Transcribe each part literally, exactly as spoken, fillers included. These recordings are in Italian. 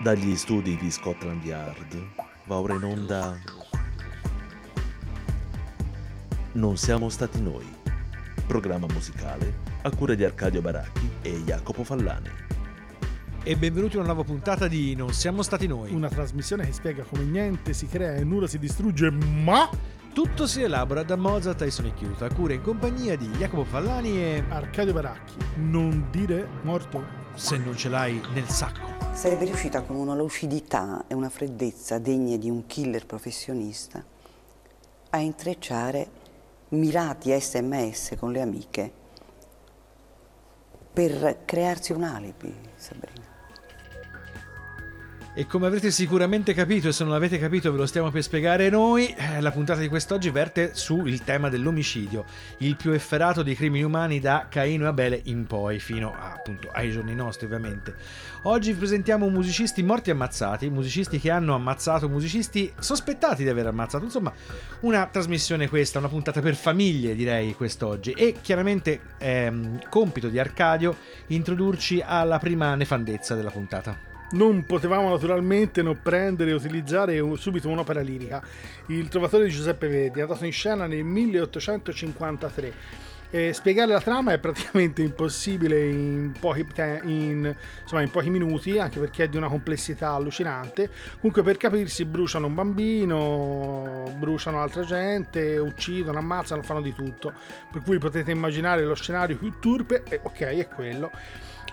Dagli studi di Scotland Yard va ora in onda Non siamo stati noi, programma musicale a cura di Arcadio Baracchi e Jacopo Fallani. E benvenuti a una nuova puntata di Non siamo stati noi, una trasmissione che spiega come niente si crea e nulla si distrugge, ma tutto si elabora da Mozart ai Sonic Youth, a cura in compagnia di Jacopo Fallani e Arcadio Baracchi. Non dire morto se non ce l'hai nel sacco. Sarebbe riuscita con una lucidità e una freddezza degne di un killer professionista a intrecciare mirati sms con le amiche per crearsi un alibi, Sabrina. E come avrete sicuramente capito, e se non l'avete capito ve lo stiamo per spiegare noi, la puntata di quest'oggi verte sul tema dell'omicidio, il più efferato dei crimini umani da Caino e Abele in poi, fino a, appunto ai giorni nostri ovviamente. Oggi vi presentiamo musicisti morti e ammazzati, musicisti che hanno ammazzato, musicisti sospettati di aver ammazzato, insomma una trasmissione questa, una puntata per famiglie direi quest'oggi, e chiaramente è compito di Arcadio introdurci alla prima nefandezza della puntata. Non potevamo naturalmente non prendere e utilizzare subito un'opera lirica. Il Trovatore di Giuseppe Verdi, andato in scena nel milleottocentocinquantatré. E spiegare la trama è praticamente impossibile in pochi, te- in, insomma, in pochi minuti, anche perché è di una complessità allucinante. Comunque, per capirsi, bruciano un bambino, bruciano altra gente, uccidono, ammazzano, fanno di tutto. Per cui potete immaginare lo scenario più turpe, e ok, è quello.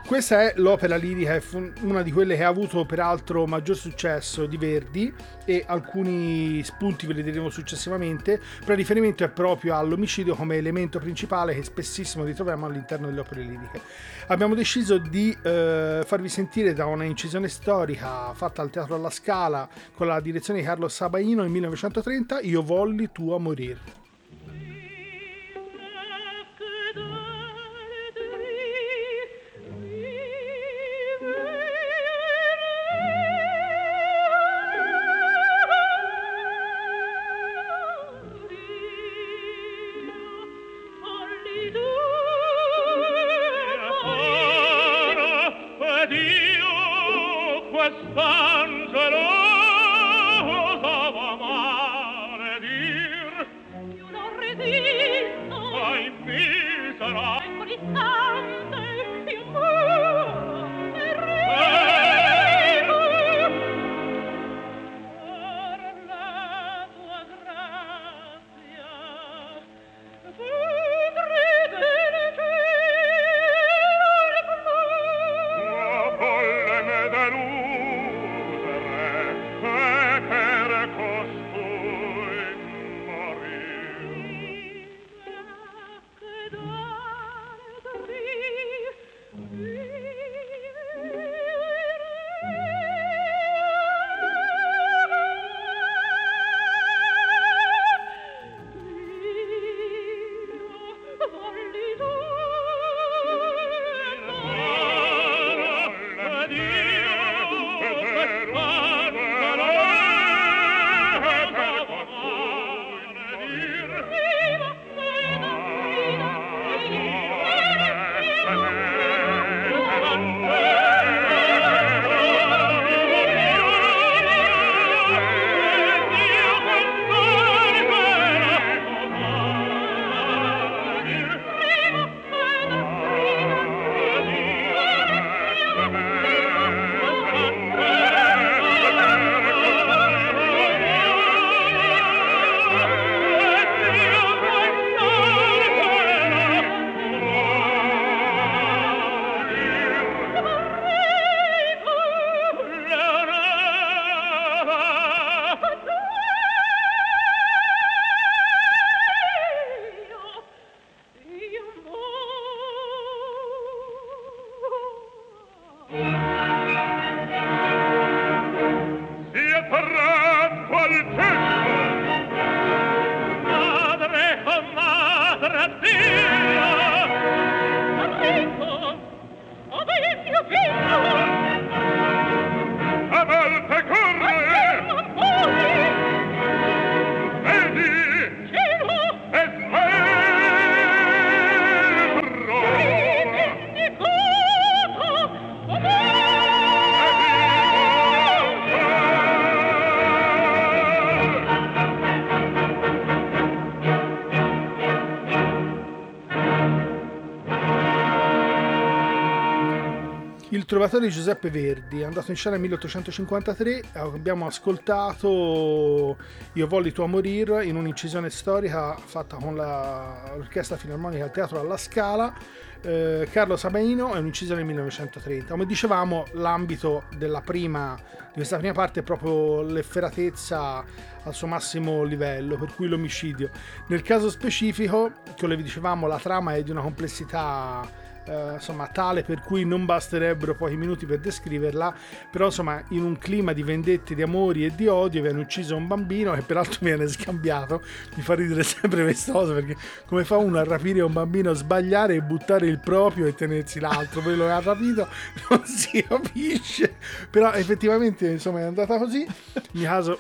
Questa è l'opera lirica, è una di quelle che ha avuto peraltro maggior successo di Verdi, e alcuni spunti ve li diremo successivamente, però il riferimento è proprio all'omicidio come elemento principale che spessissimo ritroviamo all'interno delle opere liriche. Abbiamo deciso di eh, farvi sentire da una incisione storica fatta al Teatro alla Scala con la direzione di Carlo Sabajno nel millenovecentotrenta, Io volli tu a morir. Il Trovatore di Giuseppe Verdi, andato in scena nel milleottocentocinquantatré, abbiamo ascoltato Io volli tu a morir in un'incisione storica fatta con la Orchestra Filarmonica al Teatro alla Scala, eh, Carlo Sabajno, è un'incisione del millenovecentotrenta. Come dicevamo, l'ambito della prima, di questa prima parte è proprio l'efferatezza al suo massimo livello, per cui l'omicidio. Nel caso specifico, come vi dicevamo, la trama è di una complessità Uh, insomma tale per cui non basterebbero pochi minuti per descriverla, però insomma in un clima di vendette, di amori e di odio viene ucciso un bambino che peraltro viene scambiato. Mi fa ridere sempre questa cosa, perché come fa uno a rapire un bambino, sbagliare e buttare il proprio e tenersi l'altro, poi lo ha rapito, non si capisce, però effettivamente insomma è andata così. In caso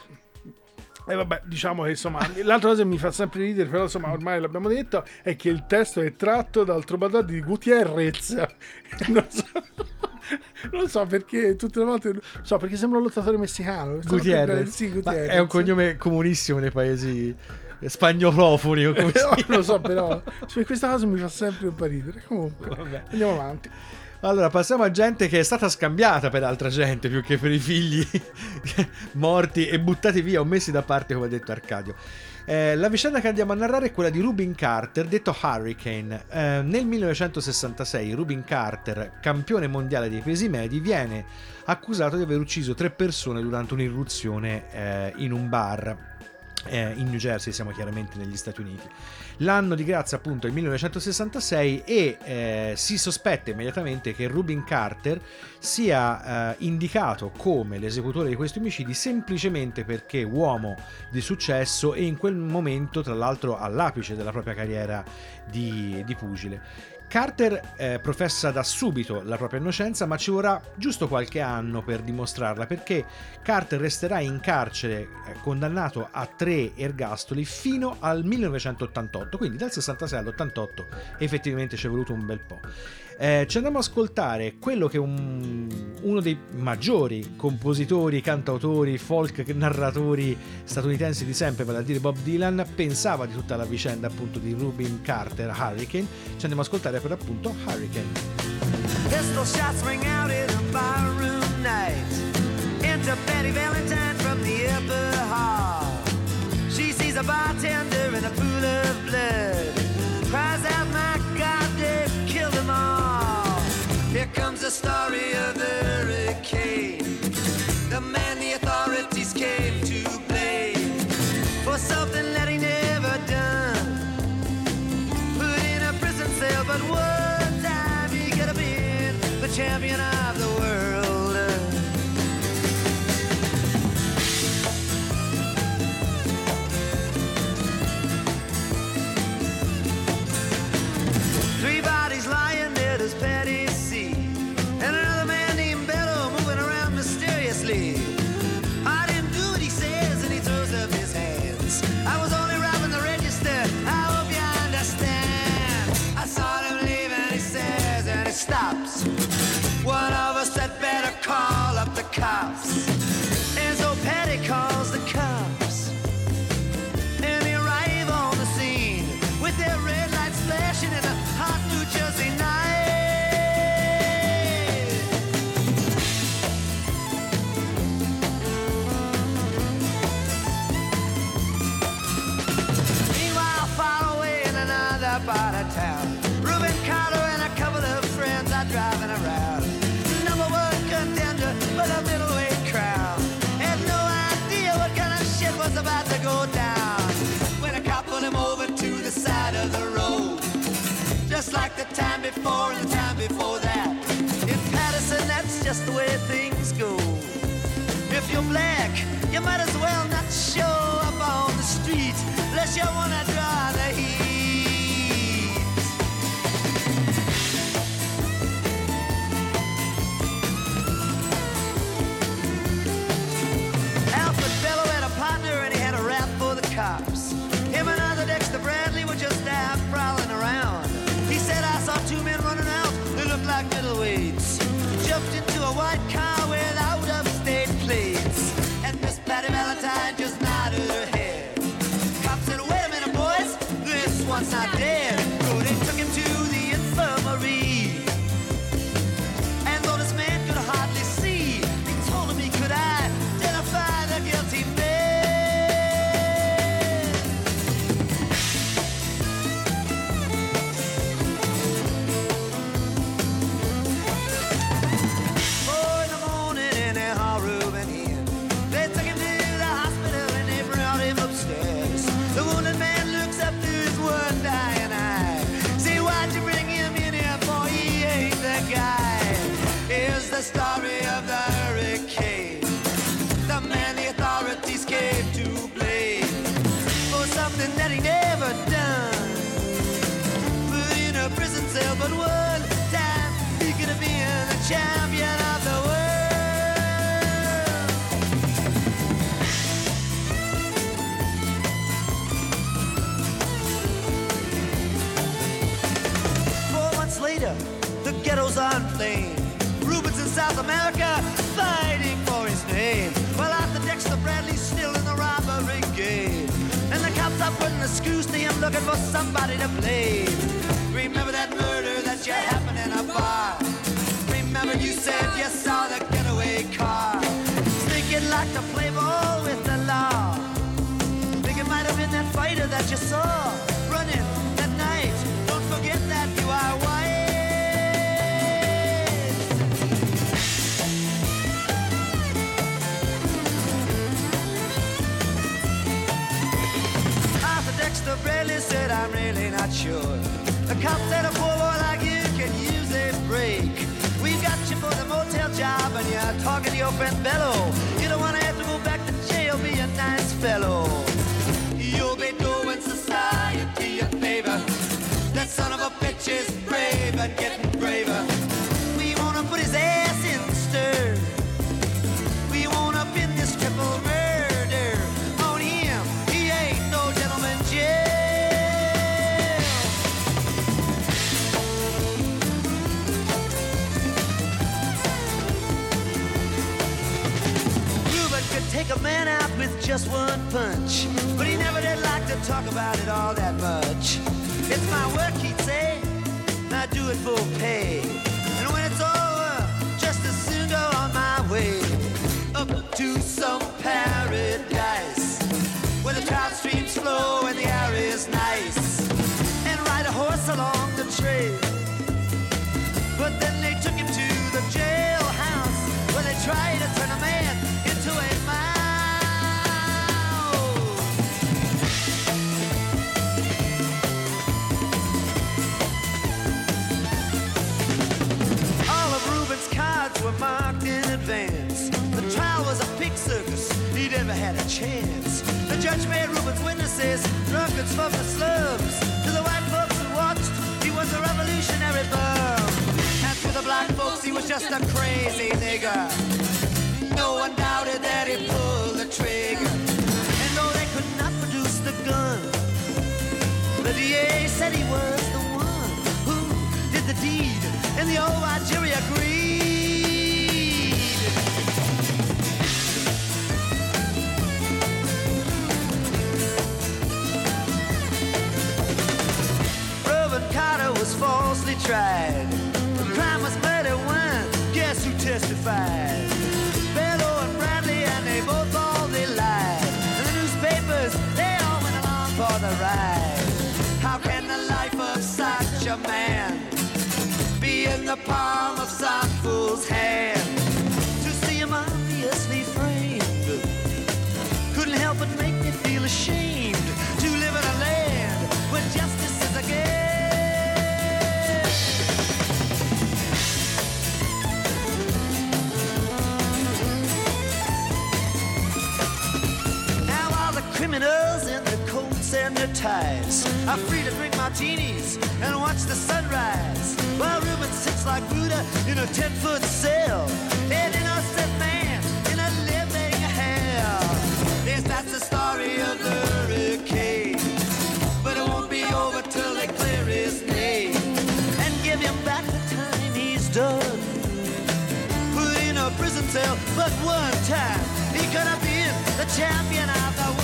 E eh vabbè, diciamo che insomma, l'altra cosa che mi fa sempre ridere, però insomma ormai l'abbiamo detto, è che il testo è tratto dal Trovador di Gutierrez. Non so, non so perché tutte le volte, so perché sembra un lottatore messicano. Gutierrez, sì, Gutierrez. È un cognome comunissimo nei paesi spagnolofoni o così. No, non lo so, però cioè, questa cosa mi fa sempre un po' ridere. Comunque, vabbè, andiamo avanti. Allora, passiamo a gente che è stata scambiata per altra gente, più che per i figli morti e buttati via o messi da parte, come ha detto Arcadio. Eh, la vicenda che andiamo a narrare è quella di Rubin Carter, detto Hurricane. Eh, nel millenovecentosessantasei Rubin Carter, campione mondiale dei pesi medi, viene accusato di aver ucciso tre persone durante un'irruzione eh, in un bar. Eh, in New Jersey, siamo chiaramente negli Stati Uniti. L'anno di grazia appunto è il millenovecentosessantasei e eh, si sospetta immediatamente che Rubin Carter sia eh, indicato come l'esecutore di questi omicidi semplicemente perché uomo di successo e in quel momento tra l'altro all'apice della propria carriera di, di pugile. Carter eh, professa da subito la propria innocenza, ma ci vorrà giusto qualche anno per dimostrarla, perché Carter resterà in carcere eh, condannato a tre ergastoli fino al millenovecentottantotto, quindi dal sessantasei all'ottantotto effettivamente ci è voluto un bel po'. Eh, ci andiamo ad ascoltare quello che è un, uno dei maggiori compositori, cantautori, folk narratori statunitensi di sempre, vale a dire Bob Dylan, pensava di tutta la vicenda appunto di Rubin Carter Hurricane. Ci andiamo ad ascoltare per appunto Hurricane. Pistol shots ring out in a barroom night. Enter Betty Valentine from the upper hall. She sees a bartender in a pool of blood. Cries out, my God, they've killed them all. Here comes the story of the hurricane. The man the authorities came to blame for something that he never done. Put in a prison cell, but one time he could have been the champion of the world. Cops. And so Patty calls the cops, and they arrive on the scene with their red lights flashing in a hot New Jersey night. Meanwhile, far away in another part of town, Reuben Carter and a couple of friends are driving around. Number one contender for the middleweight crown. Had no idea what kind of shit was about to go down. When a cop pulled him over to the side of the road, just like the time before and the time before that. In Patterson, that's just the way things go. If you're black, you might as well not show up on the street unless you wanna draw the heat. Cops. Him and other Dexter Bradley were just out prowling around. He said, I saw two men running out who looked like middleweights. Jumped into a white car with out-of-state plates. And Miss Patty Valentine just nodded her head. Cops said, wait a minute, boys, this one's not dead. So they took him to the infirmary. And though this man but one time you could have been a champion of the world. The ghetto's on flame. Rubens in South America fighting for his name. Well, out the Dexter Bradley's still in the robbery game. And the cops are putting the screws to him, looking for somebody to blame. Remember that murder that you happened in a bar. Remember you said you saw the getaway car. Thinking like the playboy with the law. Think it might have been that fighter that you saw running that night. Don't forget that you are white. Dexter Bradley said, I'm really not sure. The cop said, a poor boy like you can use a break. We got you for the motel job, and you're talking to your friend Bello. You don't want to have to go back to jail, be a nice fellow. You'll be doing society a favor. That son of a bitch is brave and getting braver. We want to put his ass in the stir. We want to pin this triple murder. Take a man out with just one punch, but he never did like to talk about it all that much. It's my work, he'd say, I do it for pay. And when it's over, just as soon go on my way. Up to some paradise, where the trout streams flow and the air is nice. And ride a horse along the trail. But then they took him to the jailhouse, where they tried to turn a man to a mouse. All of Rubin's cards were marked in advance. The trial was a pig circus, he never had a chance. The judge made Rubin's witnesses drunkards from the slums. To the white folks who watched, he was a revolutionary bum. And to the black folks, he was just a crazy nigger. No one doubted that he pulled the trigger. And though they could not produce the gun, the D A said he was the one who did the deed. And the old white jury agreed. Rubin Carter was falsely tried. The crime was murder one. Guess who testified? They both all they lied. And the newspapers, they all went along for the ride. How can the life of such a man be in the palm of some fool's hand? To see him obviously framed couldn't help but make me feel ashamed to live in a land where justice is a game. Criminals in their coats and their ties are free to drink martinis and watch the sunrise. While Reuben sits like Buddha in a ten-foot cell, an innocent man in a living hell. Yes, that's the story of the hurricane, but it won't be over till they clear his name and give him back the time he's done. Put in a prison cell, but one time he could have been the champion of the world.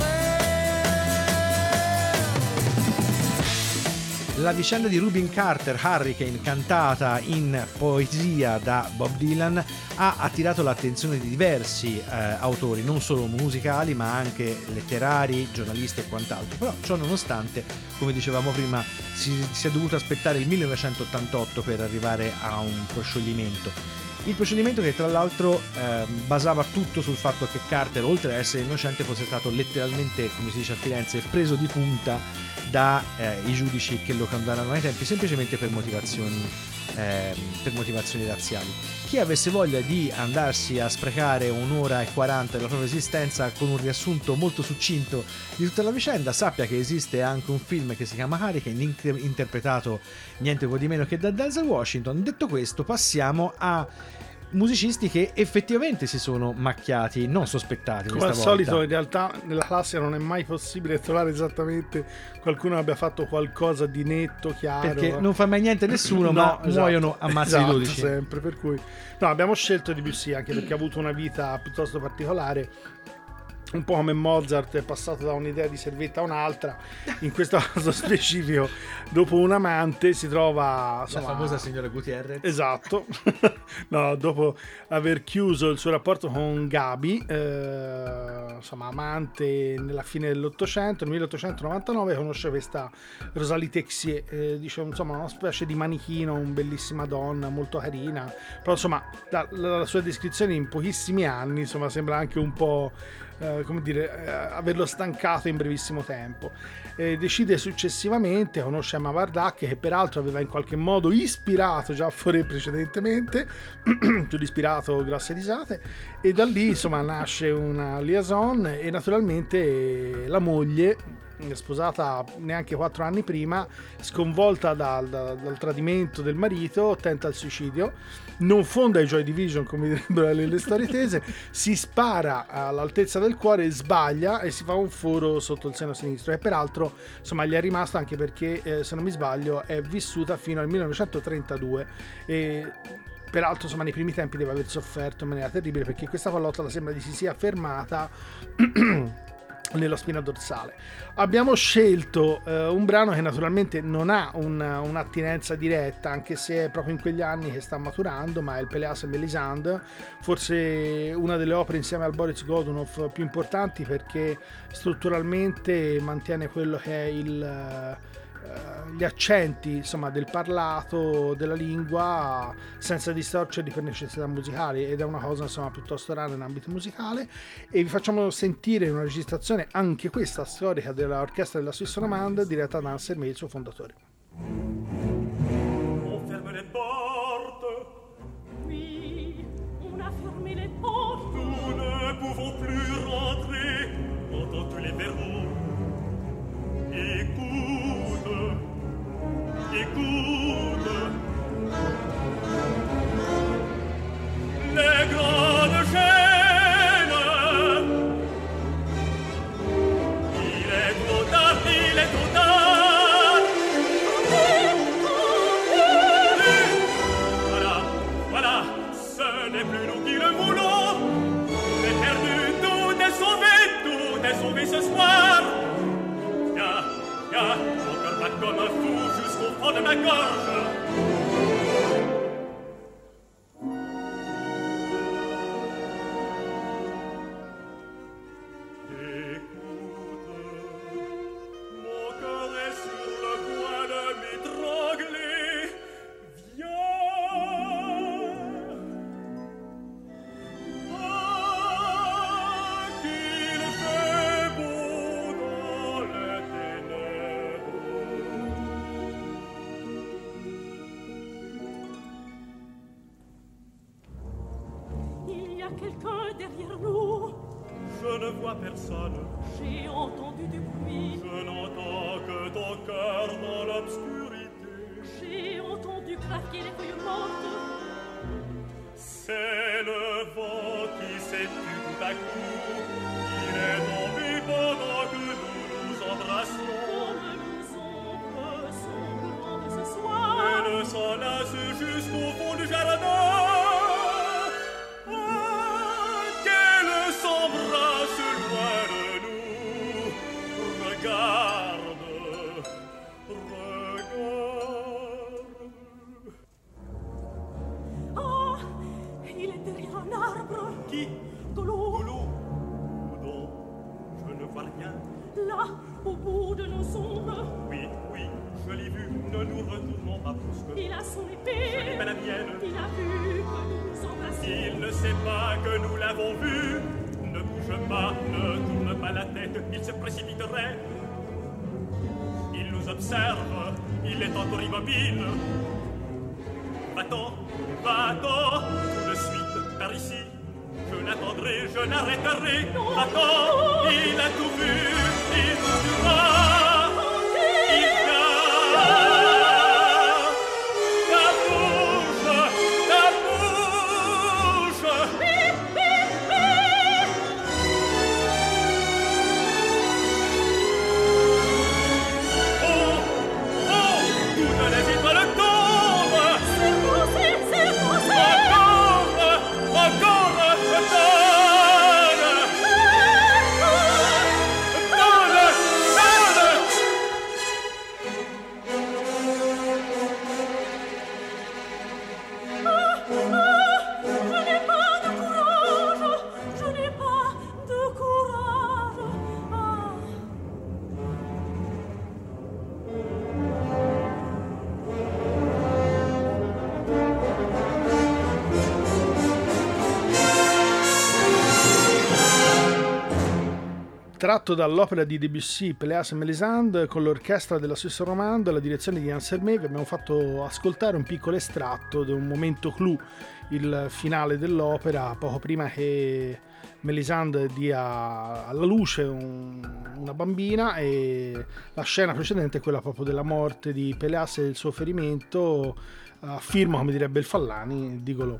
La vicenda di Rubin Carter, Hurricane, cantata in poesia da Bob Dylan, ha attirato l'attenzione di diversi eh, autori, non solo musicali ma anche letterari, giornalisti e quant'altro. Però ciò nonostante, come dicevamo prima, si, si è dovuto aspettare il millenovecentottantotto per arrivare a un proscioglimento. Il proscioglimento che tra l'altro eh, basava tutto sul fatto che Carter, oltre a essere innocente, fosse stato letteralmente, come si dice a Firenze, preso di punta dai eh, giudici che lo condannarono ai tempi semplicemente per motivazioni eh, per motivazioni razziali. Chi avesse voglia di andarsi a sprecare un'ora e quaranta della propria esistenza con un riassunto molto succinto di tutta la vicenda, sappia che esiste anche un film che si chiama Hurricane, in- interpretato niente po' di meno che da Denzel Washington. Detto questo, passiamo a musicisti che effettivamente si sono macchiati, non sospettati questa volta. Come al solito, in realtà nella classe non è mai possibile trovare esattamente qualcuno che abbia fatto qualcosa di netto, chiaro, perché non fa mai niente nessuno. No, ma esatto, muoiono ammazzi di dodici sempre, per cui no, abbiamo scelto Debussy anche perché ha avuto una vita piuttosto particolare, un po' come Mozart è passato da un'idea di servetta a un'altra. In questo caso specifico, dopo un amante si trova insomma, la famosa signora Gutierrez. Esatto. No, dopo aver chiuso il suo rapporto con Gabi, eh, insomma amante nella fine dell'Ottocento, nel milleottocentonovantanove conosce questa Rosalie Texier, eh, diciamo, insomma una specie di manichino, una bellissima donna molto carina, però insomma la, la, la sua descrizione in pochissimi anni insomma sembra anche un po' Uh, come dire, uh, averlo stancato in brevissimo tempo. E decide successivamente, conosce Emma Bardac, che peraltro aveva in qualche modo ispirato già fuori precedentemente, più ispirato, grosse risate, e da lì insomma nasce una liaison e naturalmente la moglie, sposata neanche quattro anni prima, sconvolta dal, dal, dal tradimento del marito, tenta il suicidio, non fonda i Joy Division come direbbero le storie tese, si spara all'altezza del cuore, sbaglia e si fa un foro sotto il seno sinistro, e peraltro insomma gli è rimasto anche perché eh, se non mi sbaglio è vissuta fino al millenovecentotrentadue e peraltro insomma nei primi tempi deve aver sofferto in maniera terribile perché questa pallotta la sembra di si sia fermata nella spina dorsale. Abbiamo scelto eh, un brano che naturalmente non ha una, un'attinenza diretta, anche se è proprio in quegli anni che sta maturando, ma è il Peleas e Melisande, forse una delle opere insieme al Boris Godunov più importanti, perché strutturalmente mantiene quello che è il gli accenti insomma del parlato, della lingua, senza distorcerli per necessità musicali, ed è una cosa insomma piuttosto rara in ambito musicale. E vi facciamo sentire una registrazione, anche questa storica, dell'orchestra della Suisse Romande diretta da Ansermet, il suo fondatore. Il j'observe, il est encore immobile. Va-t'en, va-t'en, tout de suite par ici. Je l'attendrai, je l'arrêterai. Va-t'en, il a tout vu, il mourra. Tratto dall'opera di Debussy Pléas et Mélisande con l'orchestra della Suisse Romande alla direzione di Ansermet, vi abbiamo fatto ascoltare un piccolo estratto da un momento clou, il finale dell'opera, poco prima che Mélisande dia alla luce un, una bambina, e la scena precedente è quella proprio della morte di Peleas e il suo ferimento a firma, come direbbe il Fallani, di Golò.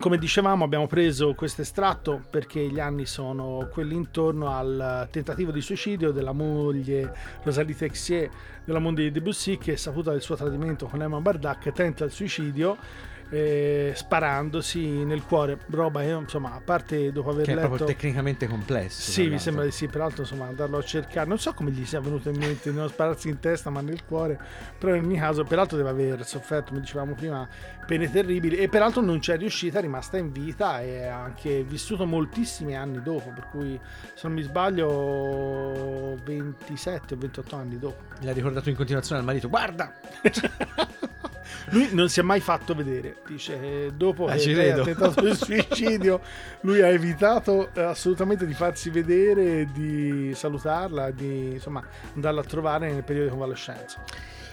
Come dicevamo, abbiamo preso questo estratto perché gli anni sono quelli intorno al tentativo di suicidio della moglie Rosalie Texier, della moglie di Debussy, che, saputa del suo tradimento con Emma Bardac, tenta il suicidio eh, sparandosi nel cuore, roba che, insomma, a parte dopo aver che letto, è proprio tecnicamente complesso. Sì, mi sembra di sì, peraltro, insomma, andarlo a cercare, non so come gli sia venuto in mente di non spararsi in testa ma nel cuore, però in ogni caso, peraltro deve aver sofferto, come dicevamo prima, pene terribili, e peraltro non c'è riuscita, rimasta in vita e ha anche vissuto moltissimi anni dopo, per cui se non mi sbaglio ventisette o ventotto anni dopo. L'ha ricordato in continuazione al marito, guarda! Lui non si è mai fatto vedere, dice, dopo ah, che lei ha tentato il suicidio lui ha evitato assolutamente di farsi vedere, di salutarla, di, insomma, andarla a trovare nel periodo di convalescenza.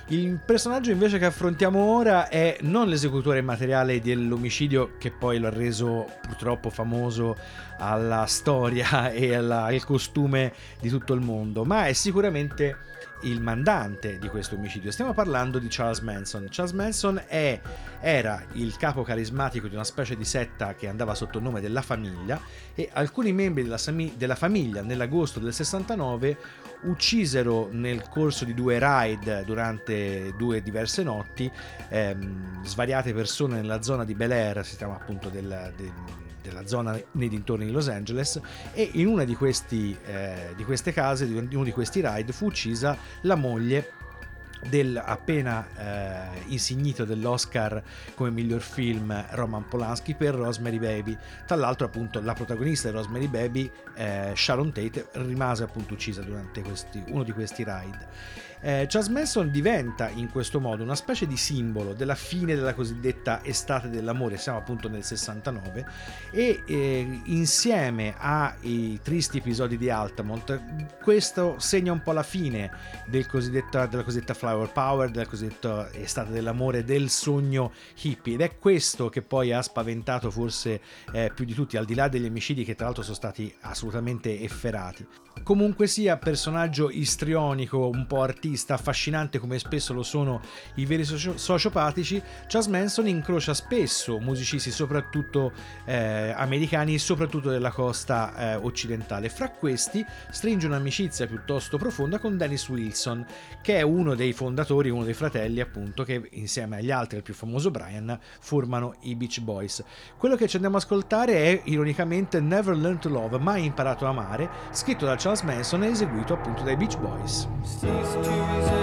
Il personaggio invece che affrontiamo ora è non l'esecutore immateriale dell'omicidio, che poi lo ha reso purtroppo famoso alla storia e alla, al costume di tutto il mondo, ma è sicuramente il mandante di questo omicidio. Stiamo parlando di Charles Manson. Charles Manson è, era il capo carismatico di una specie di setta che andava sotto il nome della Famiglia, e alcuni membri della, della Famiglia nell'agosto del sessantanove uccisero nel corso di due raid durante due diverse notti ehm, svariate persone nella zona di Bel Air, si chiama appunto del, del, della zona nei dintorni di Los Angeles, e in una di, questi, eh, di queste case, di uno di questi raid, fu uccisa la moglie del appena eh, insignito dell'Oscar come miglior film Roman Polanski per Rosemary Baby. Tra l'altro, appunto, la protagonista di Rosemary Baby, eh, Sharon Tate, rimase appunto uccisa durante questi, uno di questi raid. Eh, Charles Manson diventa in questo modo una specie di simbolo della fine della cosiddetta estate dell'amore, siamo appunto nel sessantanove, e eh, insieme ai tristi episodi di Altamont questo segna un po' la fine del cosiddetta, della cosiddetta flower power, della cosiddetta estate dell'amore, del sogno hippie, ed è questo che poi ha spaventato forse eh, più di tutti, al di là degli omicidi che tra l'altro sono stati assolutamente efferati. Comunque sia, personaggio istrionico, un po' artistico, affascinante come spesso lo sono i veri soci- sociopatici, Charles Manson incrocia spesso musicisti soprattutto eh, americani, soprattutto della costa eh, occidentale. Fra questi stringe un'amicizia piuttosto profonda con Dennis Wilson, che è uno dei fondatori, uno dei fratelli appunto, che insieme agli altri, il più famoso Brian, formano i Beach Boys. Quello che ci andiamo ad ascoltare è ironicamente Never Learned to Love, mai imparato a amare, scritto da Charles Manson e eseguito appunto dai Beach Boys. Jesus. Thank you.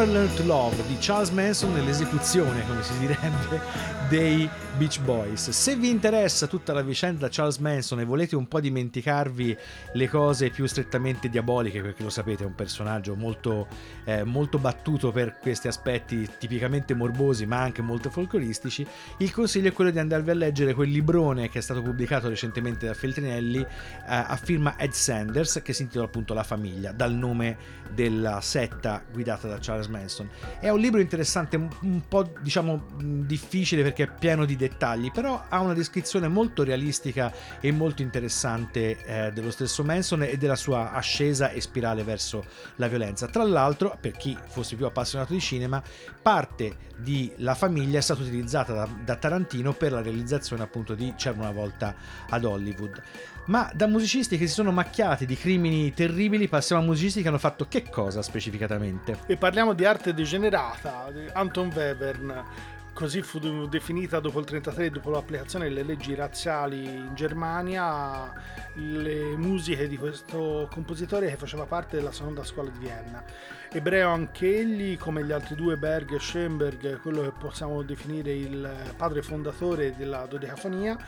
Never Learn to Love di Charles Manson nell'esecuzione, come si direbbe, dei Beach Boys. Se vi interessa tutta la vicenda Charles Manson e volete un po' dimenticarvi le cose più strettamente diaboliche, perché lo sapete è un personaggio molto, eh, molto battuto per questi aspetti tipicamente morbosi ma anche molto folcloristici, il consiglio è quello di andarvi a leggere quel librone che è stato pubblicato recentemente da Feltrinelli eh, a firma Ed Sanders, che si intitola appunto La Famiglia, dal nome della setta guidata da Charles Manson. È un libro interessante, un po' diciamo difficile perché è pieno di dettagli, però ha una descrizione molto realistica e molto interessante eh, dello stesso Manson e della sua ascesa e spirale verso la violenza. Tra l'altro, per chi fosse più appassionato di cinema, parte di La Famiglia è stata utilizzata da, da Tarantino per la realizzazione appunto di C'era una volta ad Hollywood. Ma da musicisti che si sono macchiati di crimini terribili passiamo a musicisti che hanno fatto che cosa specificatamente? E parliamo di arte degenerata, di Anton Webern. Così fu definita dopo il trentatré, dopo l'applicazione delle leggi razziali in Germania, le musiche di questo compositore che faceva parte della seconda scuola di Vienna. Ebreo anch'egli, come gli altri due, Berg e Schoenberg, quello che possiamo definire il padre fondatore della dodecafonia,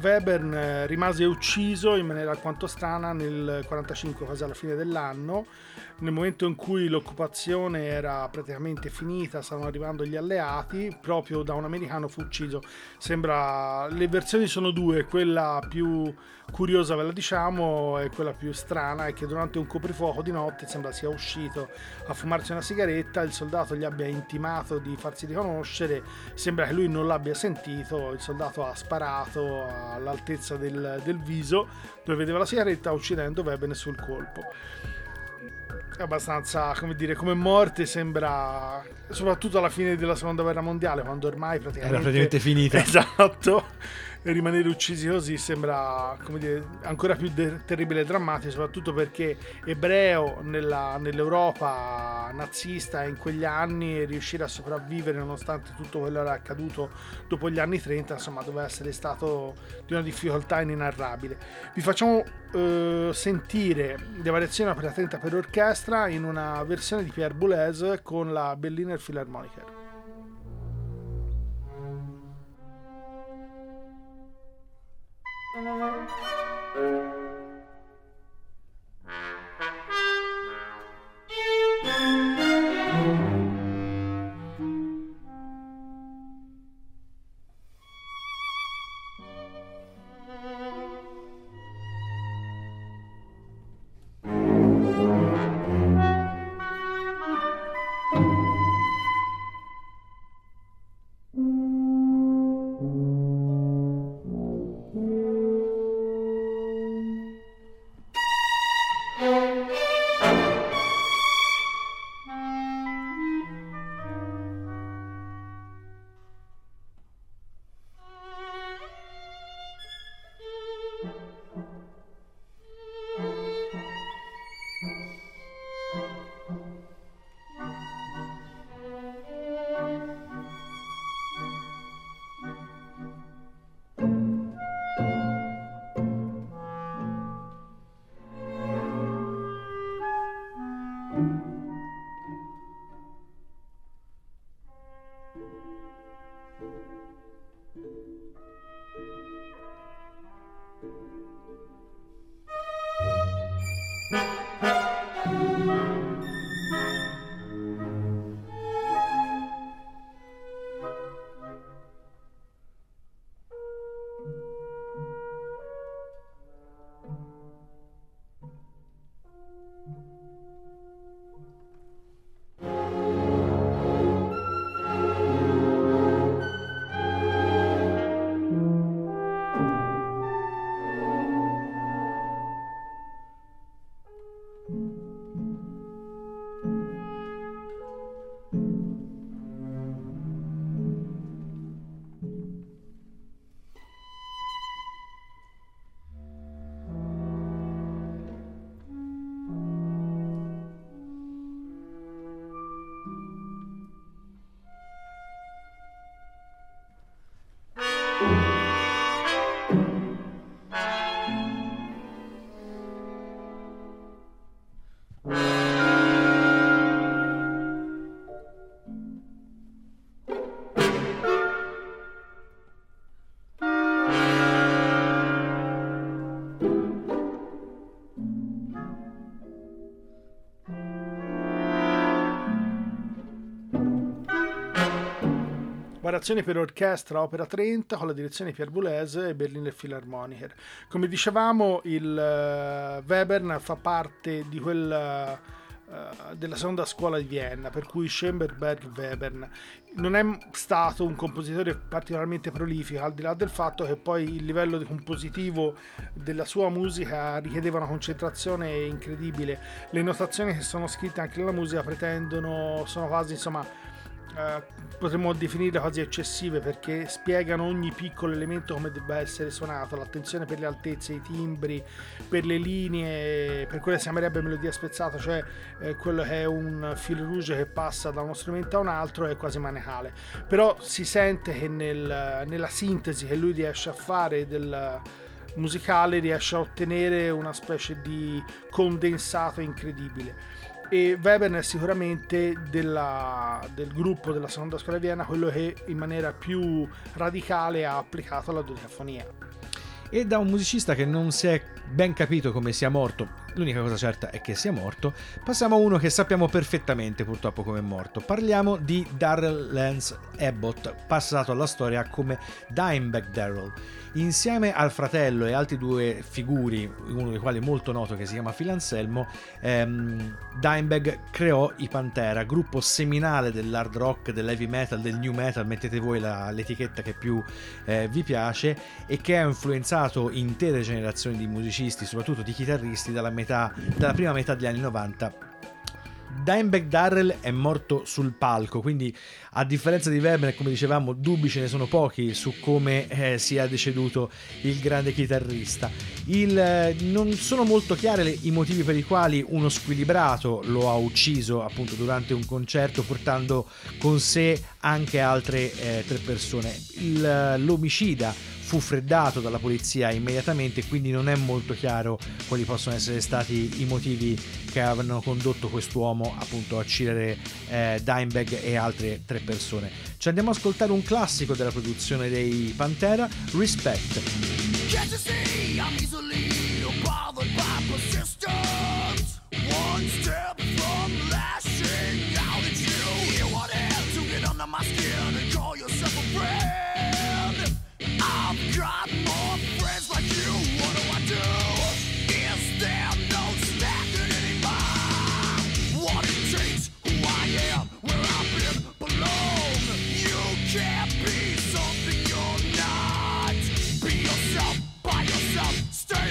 Webern rimase ucciso in maniera alquanto strana nel quarantacinque, quasi alla fine dell'anno, nel momento in cui l'occupazione era praticamente finita, stavano arrivando gli alleati, proprio da un americano fu ucciso. Sembra, le versioni sono due, quella più curiosa ve la diciamo e quella più strana è che durante un coprifuoco di notte sembra sia uscito a fumarsi una sigaretta, il soldato gli abbia intimato di farsi riconoscere, sembra che lui non l'abbia sentito, il soldato ha sparato all'altezza del, del viso dove vedeva la sigaretta, uccidendo Webern sul colpo. Abbastanza, come dire, come morte sembra, soprattutto alla fine della seconda guerra mondiale, quando ormai praticamente era praticamente finita, esatto, e rimanere uccisi così sembra, come dire, ancora più de- terribile e drammatico, soprattutto perché ebreo nella, nell'Europa nazista in quegli anni, e riuscire a sopravvivere nonostante tutto quello che era accaduto dopo gli anni trenta, insomma, doveva essere stato di una difficoltà inenarrabile. Vi facciamo eh, sentire le variazioni opera trenta per orchestra in una versione di Pierre Boulez con la Berliner Philharmoniker. Preparazione per orchestra, opera trenta, con la direzione Pierre Boulez e Berliner Philharmoniker. Come dicevamo, il uh, Webern fa parte di quella uh, della seconda scuola di Vienna, per cui Schoenberg, Berg, Webern. Non è stato un compositore particolarmente prolifico, al di là del fatto che poi il livello di compositivo della sua musica richiedeva una concentrazione incredibile. Le notazioni che sono scritte anche nella musica pretendono, sono quasi, insomma, Uh, potremmo definirle quasi eccessive, perché spiegano ogni piccolo elemento come debba essere suonato, l'attenzione per le altezze, i timbri, per le linee, per quella che si chiamerebbe melodia spezzata, cioè eh, quello che è un fil rouge che passa da uno strumento a un altro, è quasi maniacale. Però si sente che nel, nella sintesi che lui riesce a fare del musicale riesce a ottenere una specie di condensato incredibile. E Webern è sicuramente della, del gruppo della seconda scuola di Vienna quello che in maniera più radicale ha applicato la dodecafonia. E da un musicista che non si è ben capito come sia morto, l'unica cosa certa è che sia morto, passiamo a uno che sappiamo perfettamente purtroppo come è morto. Parliamo di Darrell Lance Abbott, passato alla storia come Dimebag Darrell. Insieme al fratello e altri due figuri, uno dei quali è molto noto che si chiama Phil Anselmo, ehm, Dimebag creò i Pantera, gruppo seminale dell'hard rock, dell'heavy metal, del new metal, mettete voi la, l'etichetta che più eh, vi piace, e che ha influenzato intere generazioni di musicisti, soprattutto di chitarristi, dalla, metà, dalla prima metà degli anni novanta. Dimebag Darrell è morto sul palco, quindi a differenza di Webern, come dicevamo, dubbi ce ne sono pochi su come eh, sia deceduto il grande chitarrista. Il, eh, non sono molto chiari le, i motivi per i quali uno squilibrato lo ha ucciso appunto durante un concerto, portando con sé anche altre eh, tre persone. Il, l'omicida fu freddato dalla polizia immediatamente, quindi non è molto chiaro quali possono essere stati i motivi che avevano condotto quest'uomo appunto a uccidere eh, Dimebag e altre tre persone. Ci andiamo ad ascoltare un classico della produzione dei Pantera, Respect. I've got more friends like you. What do I do? Is there no standing anymore? What it takes, who I am, where I've been, belong. You can't be something you're not. Be yourself, by yourself, stay.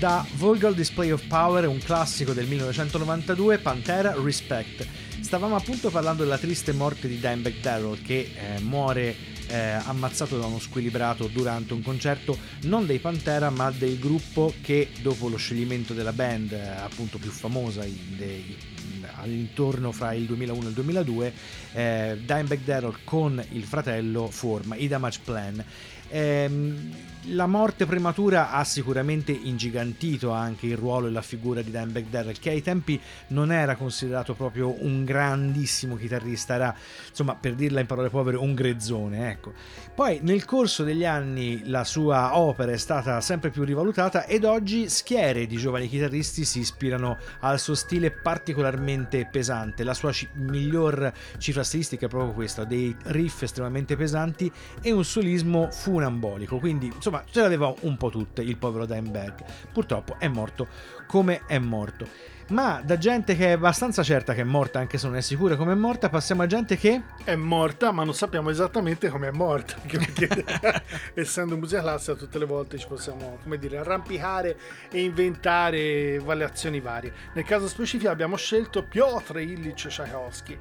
da Vulgar Display of Power, un classico del millenovecentonovantadue, Pantera, Respect. Stavamo appunto parlando della triste morte di Dimebag Darrell, che eh, muore eh, ammazzato da uno squilibrato durante un concerto non dei Pantera ma del gruppo che, dopo lo scioglimento della band eh, appunto più famosa in dei, in, all'intorno fra il duemilauno e il duemiladue, eh, Dimebag Darrell con il fratello forma i Damage Plan. Eh, la morte prematura ha sicuramente ingigantito anche il ruolo e la figura di Dimebag Darrell, che ai tempi non era considerato proprio un grandissimo chitarrista, era, insomma, per dirla in parole povere, un grezzone, ecco. Poi nel corso degli anni la sua opera è stata sempre più rivalutata ed oggi schiere di giovani chitarristi si ispirano al suo stile particolarmente pesante. La sua c- miglior cifra stilistica è proprio questa, dei riff estremamente pesanti e un solismo fu ambolico, quindi insomma ce l'aveva un po' tutte il povero Dimebag. Purtroppo è morto come è morto, ma da gente che è abbastanza certa che è morta, anche se non è sicura come è morta, passiamo a gente che è morta ma non sappiamo esattamente come è morta, perché, perché essendo musicalista tutte le volte ci possiamo, come dire, arrampicare e inventare variazioni varie. Nel caso specifico abbiamo scelto Piotr Illich Ciakowski.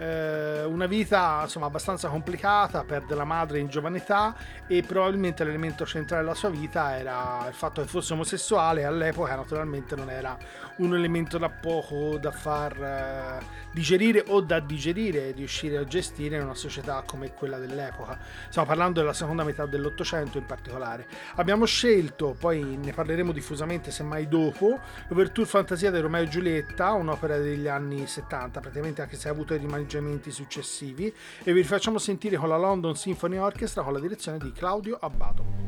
Eh, una vita insomma abbastanza complicata, perde la madre in giovane età e probabilmente l'elemento centrale della sua vita era il fatto che fosse omosessuale. All'epoca naturalmente non era un elemento da poco da far uh, digerire o da digerire e riuscire a gestire in una società come quella dell'epoca. Stiamo parlando della seconda metà dell'Ottocento in particolare. Abbiamo scelto, poi ne parleremo diffusamente semmai dopo, l'Ouverture Fantasia di Romeo e Giulietta, un'opera degli anni settanta, praticamente, anche se ha avuto i rimaneggiamenti successivi, e vi facciamo sentire con la London Symphony Orchestra con la direzione di Claudio Abbado.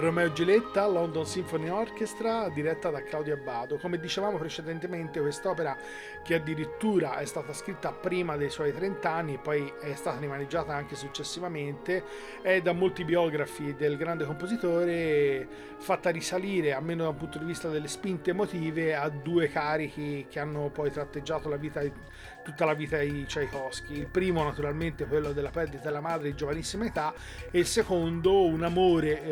Romeo e Giulietta, London Symphony Orchestra, diretta da Claudio Abbado. Come dicevamo precedentemente, quest'opera, che addirittura è stata scritta prima dei suoi trent'anni e poi è stata rimaneggiata anche successivamente, è da molti biografi del grande compositore fatta risalire, almeno da un punto di vista delle spinte emotive, a due carichi che hanno poi tratteggiato la vita, tutta la vita di Ciakowski. Il primo naturalmente quello della perdita della madre in giovanissima età, e il secondo un amore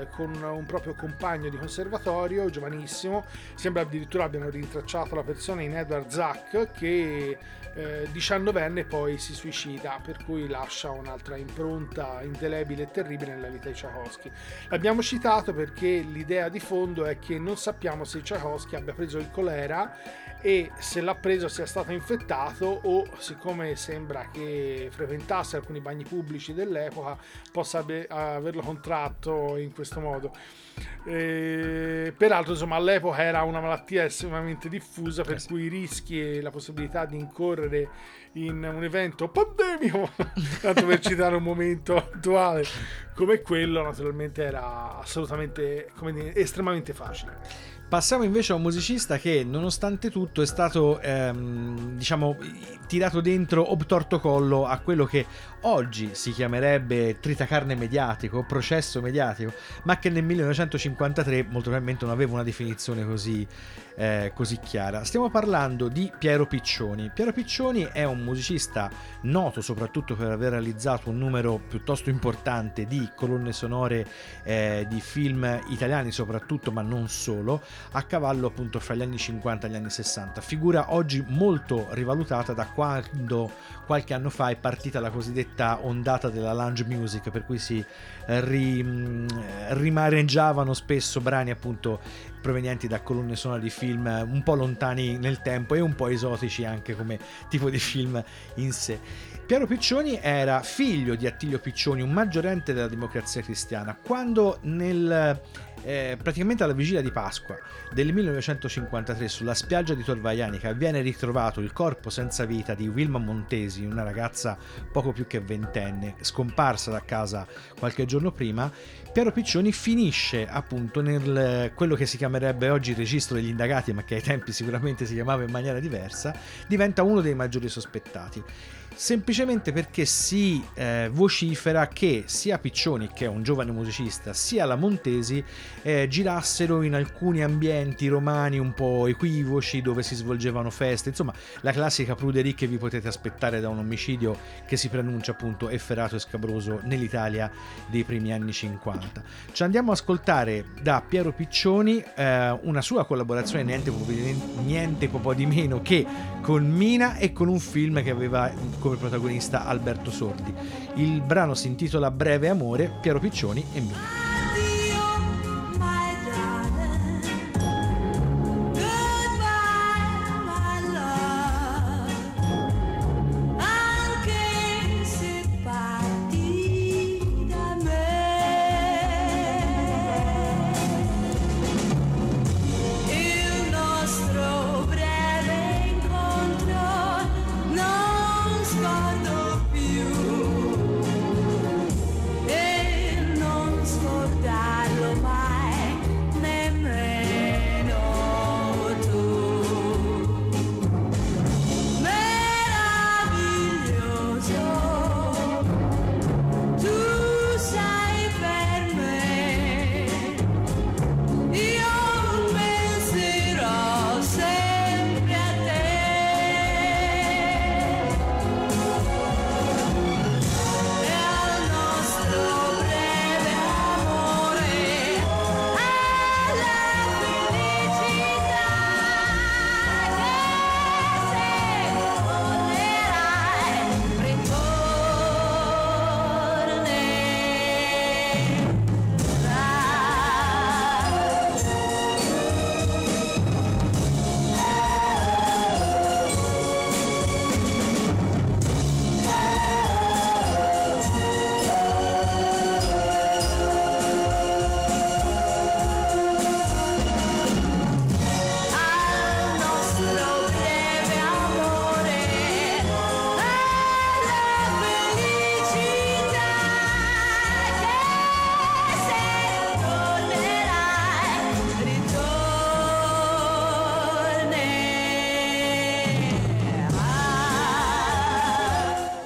eh, con un proprio compagno di conservatorio giovanissimo. Sembra addirittura abbiano rintracciato la persona in Edward Zach, che eh, diciannovenne poi si suicida, per cui lascia un'altra impronta indelebile e terribile nella vita di Ciakowski. L'abbiamo citato perché l'idea di fondo è che non sappiamo se Ciakowski abbia preso il colera e se l'ha preso sia stato infettato, o, siccome sembra che frequentasse alcuni bagni pubblici dell'epoca, possa averlo contratto in questo modo. E, peraltro, insomma, all'epoca era una malattia estremamente diffusa, per eh sì. cui i rischi e la possibilità di incorrere in un evento pandemico, tanto per citare un momento attuale come quello, naturalmente era assolutamente, come dire, estremamente facile. Passiamo invece a un musicista che, nonostante tutto, è stato ehm, diciamo tirato dentro obtorto collo a quello che oggi si chiamerebbe tritacarne mediatico, processo mediatico, ma che nel millenovecentocinquantatré molto probabilmente non aveva una definizione così, eh, così chiara. Stiamo parlando di Piero Piccioni. Piero Piccioni è un musicista noto soprattutto per aver realizzato un numero piuttosto importante di colonne sonore eh, di film italiani soprattutto, ma non solo, a cavallo appunto fra gli anni cinquanta e gli anni sessanta, figura oggi molto rivalutata da quando qualche anno fa è partita la cosiddetta ondata della lounge music, per cui si ri, rimareggiavano spesso brani appunto provenienti da colonne sonore di film un po' lontani nel tempo e un po' esotici anche come tipo di film in sé. Piero Piccioni era figlio di Attilio Piccioni, un maggiorente della Democrazia Cristiana, quando nel Eh, praticamente alla vigilia di Pasqua del millenovecentocinquantatré sulla spiaggia di Tor Vaianica viene ritrovato il corpo senza vita di Wilma Montesi, una ragazza poco più che ventenne scomparsa da casa qualche giorno prima. Piero Piccioni finisce appunto nel quello che si chiamerebbe oggi il registro degli indagati, ma che ai tempi sicuramente si chiamava in maniera diversa. Diventa uno dei maggiori sospettati, semplicemente perché si eh, vocifera che sia Piccioni, che è un giovane musicista, sia la Montesi eh, girassero in alcuni ambienti romani un po' equivoci dove si svolgevano feste, insomma la classica pruderie che vi potete aspettare da un omicidio che si pronuncia appunto efferato e scabroso nell'Italia dei primi anni cinquanta. Ci andiamo ad ascoltare da Piero Piccioni eh, una sua collaborazione niente po' di, niente po' di meno che con Mina e con un film che aveva come protagonista Alberto Sordi. Il brano si intitola Breve Amore, Piero Piccioni e Mina. Let's go.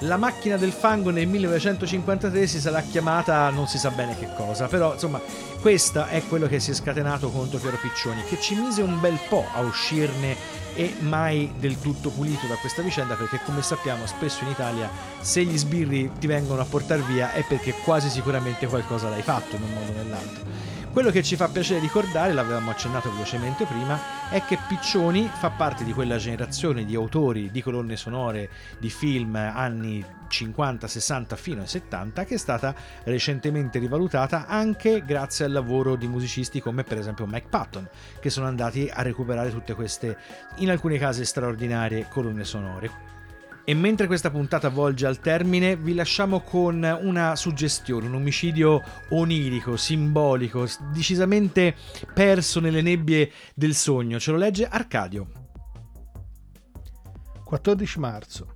La macchina del fango nel millenovecentocinquantatré si sarà chiamata non si sa bene che cosa, però insomma questa è quello che si è scatenato contro Piero Piccioni, che ci mise un bel po' a uscirne e mai del tutto pulito da questa vicenda, perché come sappiamo spesso in Italia se gli sbirri ti vengono a portar via è perché quasi sicuramente qualcosa l'hai fatto in un modo o nell'altro. Quello che ci fa piacere ricordare, l'avevamo accennato velocemente prima, è che Piccioni fa parte di quella generazione di autori di colonne sonore di film anni cinquanta, sessanta fino ai settanta, che è stata recentemente rivalutata anche grazie al lavoro di musicisti come per esempio Mike Patton, che sono andati a recuperare tutte queste, in alcuni casi straordinarie, colonne sonore. E mentre questa puntata volge al termine, vi lasciamo con una suggestione, un omicidio onirico, simbolico, decisamente perso nelle nebbie del sogno. Ce lo legge Arcadio. quattordici marzo.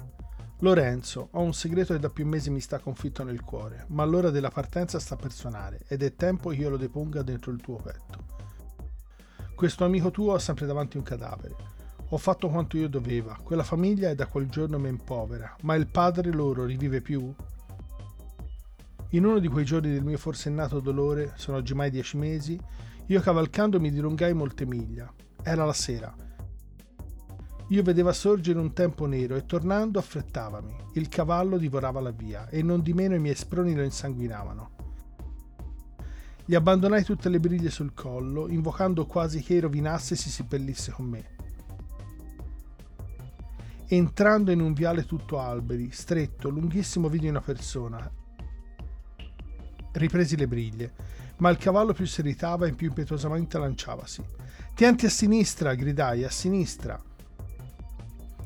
Lorenzo, ho un segreto che da più mesi mi sta confitto nel cuore, ma l'ora della partenza sta per suonare ed è tempo che io lo deponga dentro il tuo petto. Questo amico tuo ha sempre davanti un cadavere. Ho fatto quanto io doveva, quella famiglia è da quel giorno men povera, ma il padre loro rivive più? In uno di quei giorni del mio forsennato dolore, sono ormai dieci mesi, io cavalcando mi dilungai molte miglia. Era la sera. Io vedeva sorgere un tempo nero e tornando affrettavami. Il cavallo divorava la via e non di meno i miei sproni lo insanguinavano. Gli abbandonai tutte le briglie sul collo, invocando quasi che rovinasse e si seppellisse con me. Entrando in un viale tutto alberi, stretto, lunghissimo, vidi una persona. Ripresi le briglie, ma il cavallo più si irritava e più impetuosamente lanciavasi. «Tienti a sinistra!» gridai, «a sinistra!»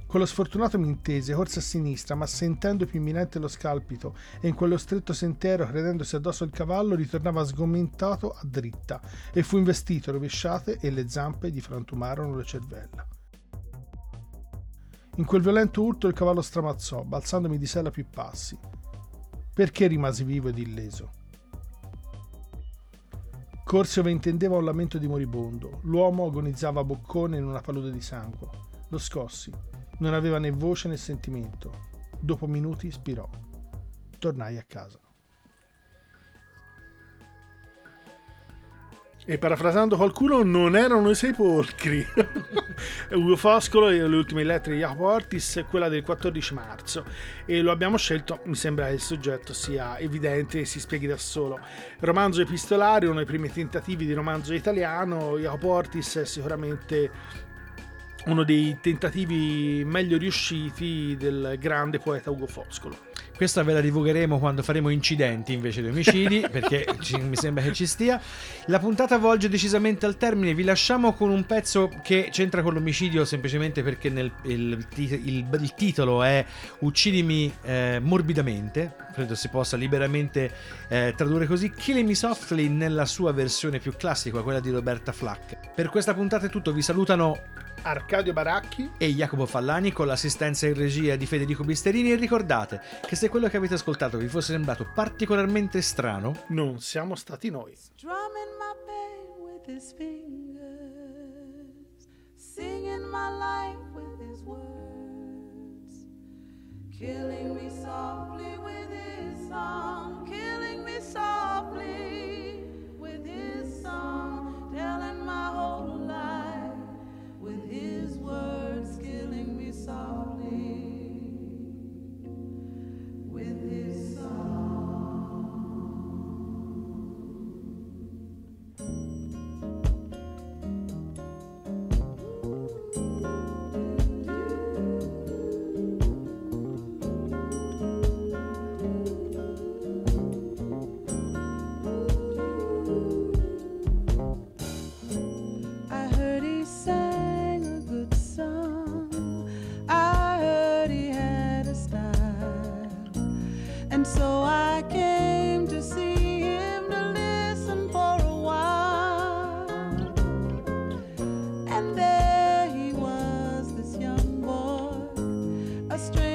Quello sfortunato mi intese, corse a sinistra, ma sentendo più imminente lo scalpito e in quello stretto sentiero, credendosi addosso il cavallo, ritornava sgomentato a dritta e fu investito, rovesciate, e le zampe gli frantumarono la cervella. In quel violento urto il cavallo stramazzò, balzandomi di sella più passi. Perché rimasi vivo ed illeso? Corsi ove intendeva un lamento di moribondo. L'uomo agonizzava a boccone in una palude di sangue. Lo scossi. Non aveva né voce né sentimento. Dopo minuti spirò. Tornai a casa. E parafrasando qualcuno, non erano i sepolcri. Ugo Foscolo e le ultime lettere di Jacopo Ortis, quella del quattordici marzo, e lo abbiamo scelto, mi sembra che il soggetto sia evidente e si spieghi da solo. Romanzo epistolare, uno dei primi tentativi di romanzo italiano. Jacopo Ortis è sicuramente uno dei tentativi meglio riusciti del grande poeta Ugo Foscolo. Questa ve la divulgheremo quando faremo incidenti invece di omicidi, perché ci, mi sembra che ci stia. La puntata volge decisamente al termine. Vi lasciamo con un pezzo che c'entra con l'omicidio semplicemente perché nel, il, il, il, il titolo è Uccidimi eh, morbidamente, credo si possa liberamente eh, tradurre così, Killing Me Softly nella sua versione più classica, quella di Roberta Flack. Per questa puntata è tutto, vi salutano Arcadio Baracchi e Jacopo Fallani con l'assistenza in regia di Federico Bisterini, e ricordate che se quello che avete ascoltato vi fosse sembrato particolarmente strano, non siamo stati noi. Strumming my pain with his fingers, singing my life with his words, killing me softly with his song, killing me softly with his song, telling my whole life with his words, killing me softly with his song. I heard he sang song. I heard he had a style, and so I came to see him to listen for a while. And there he was, this young boy, a stranger.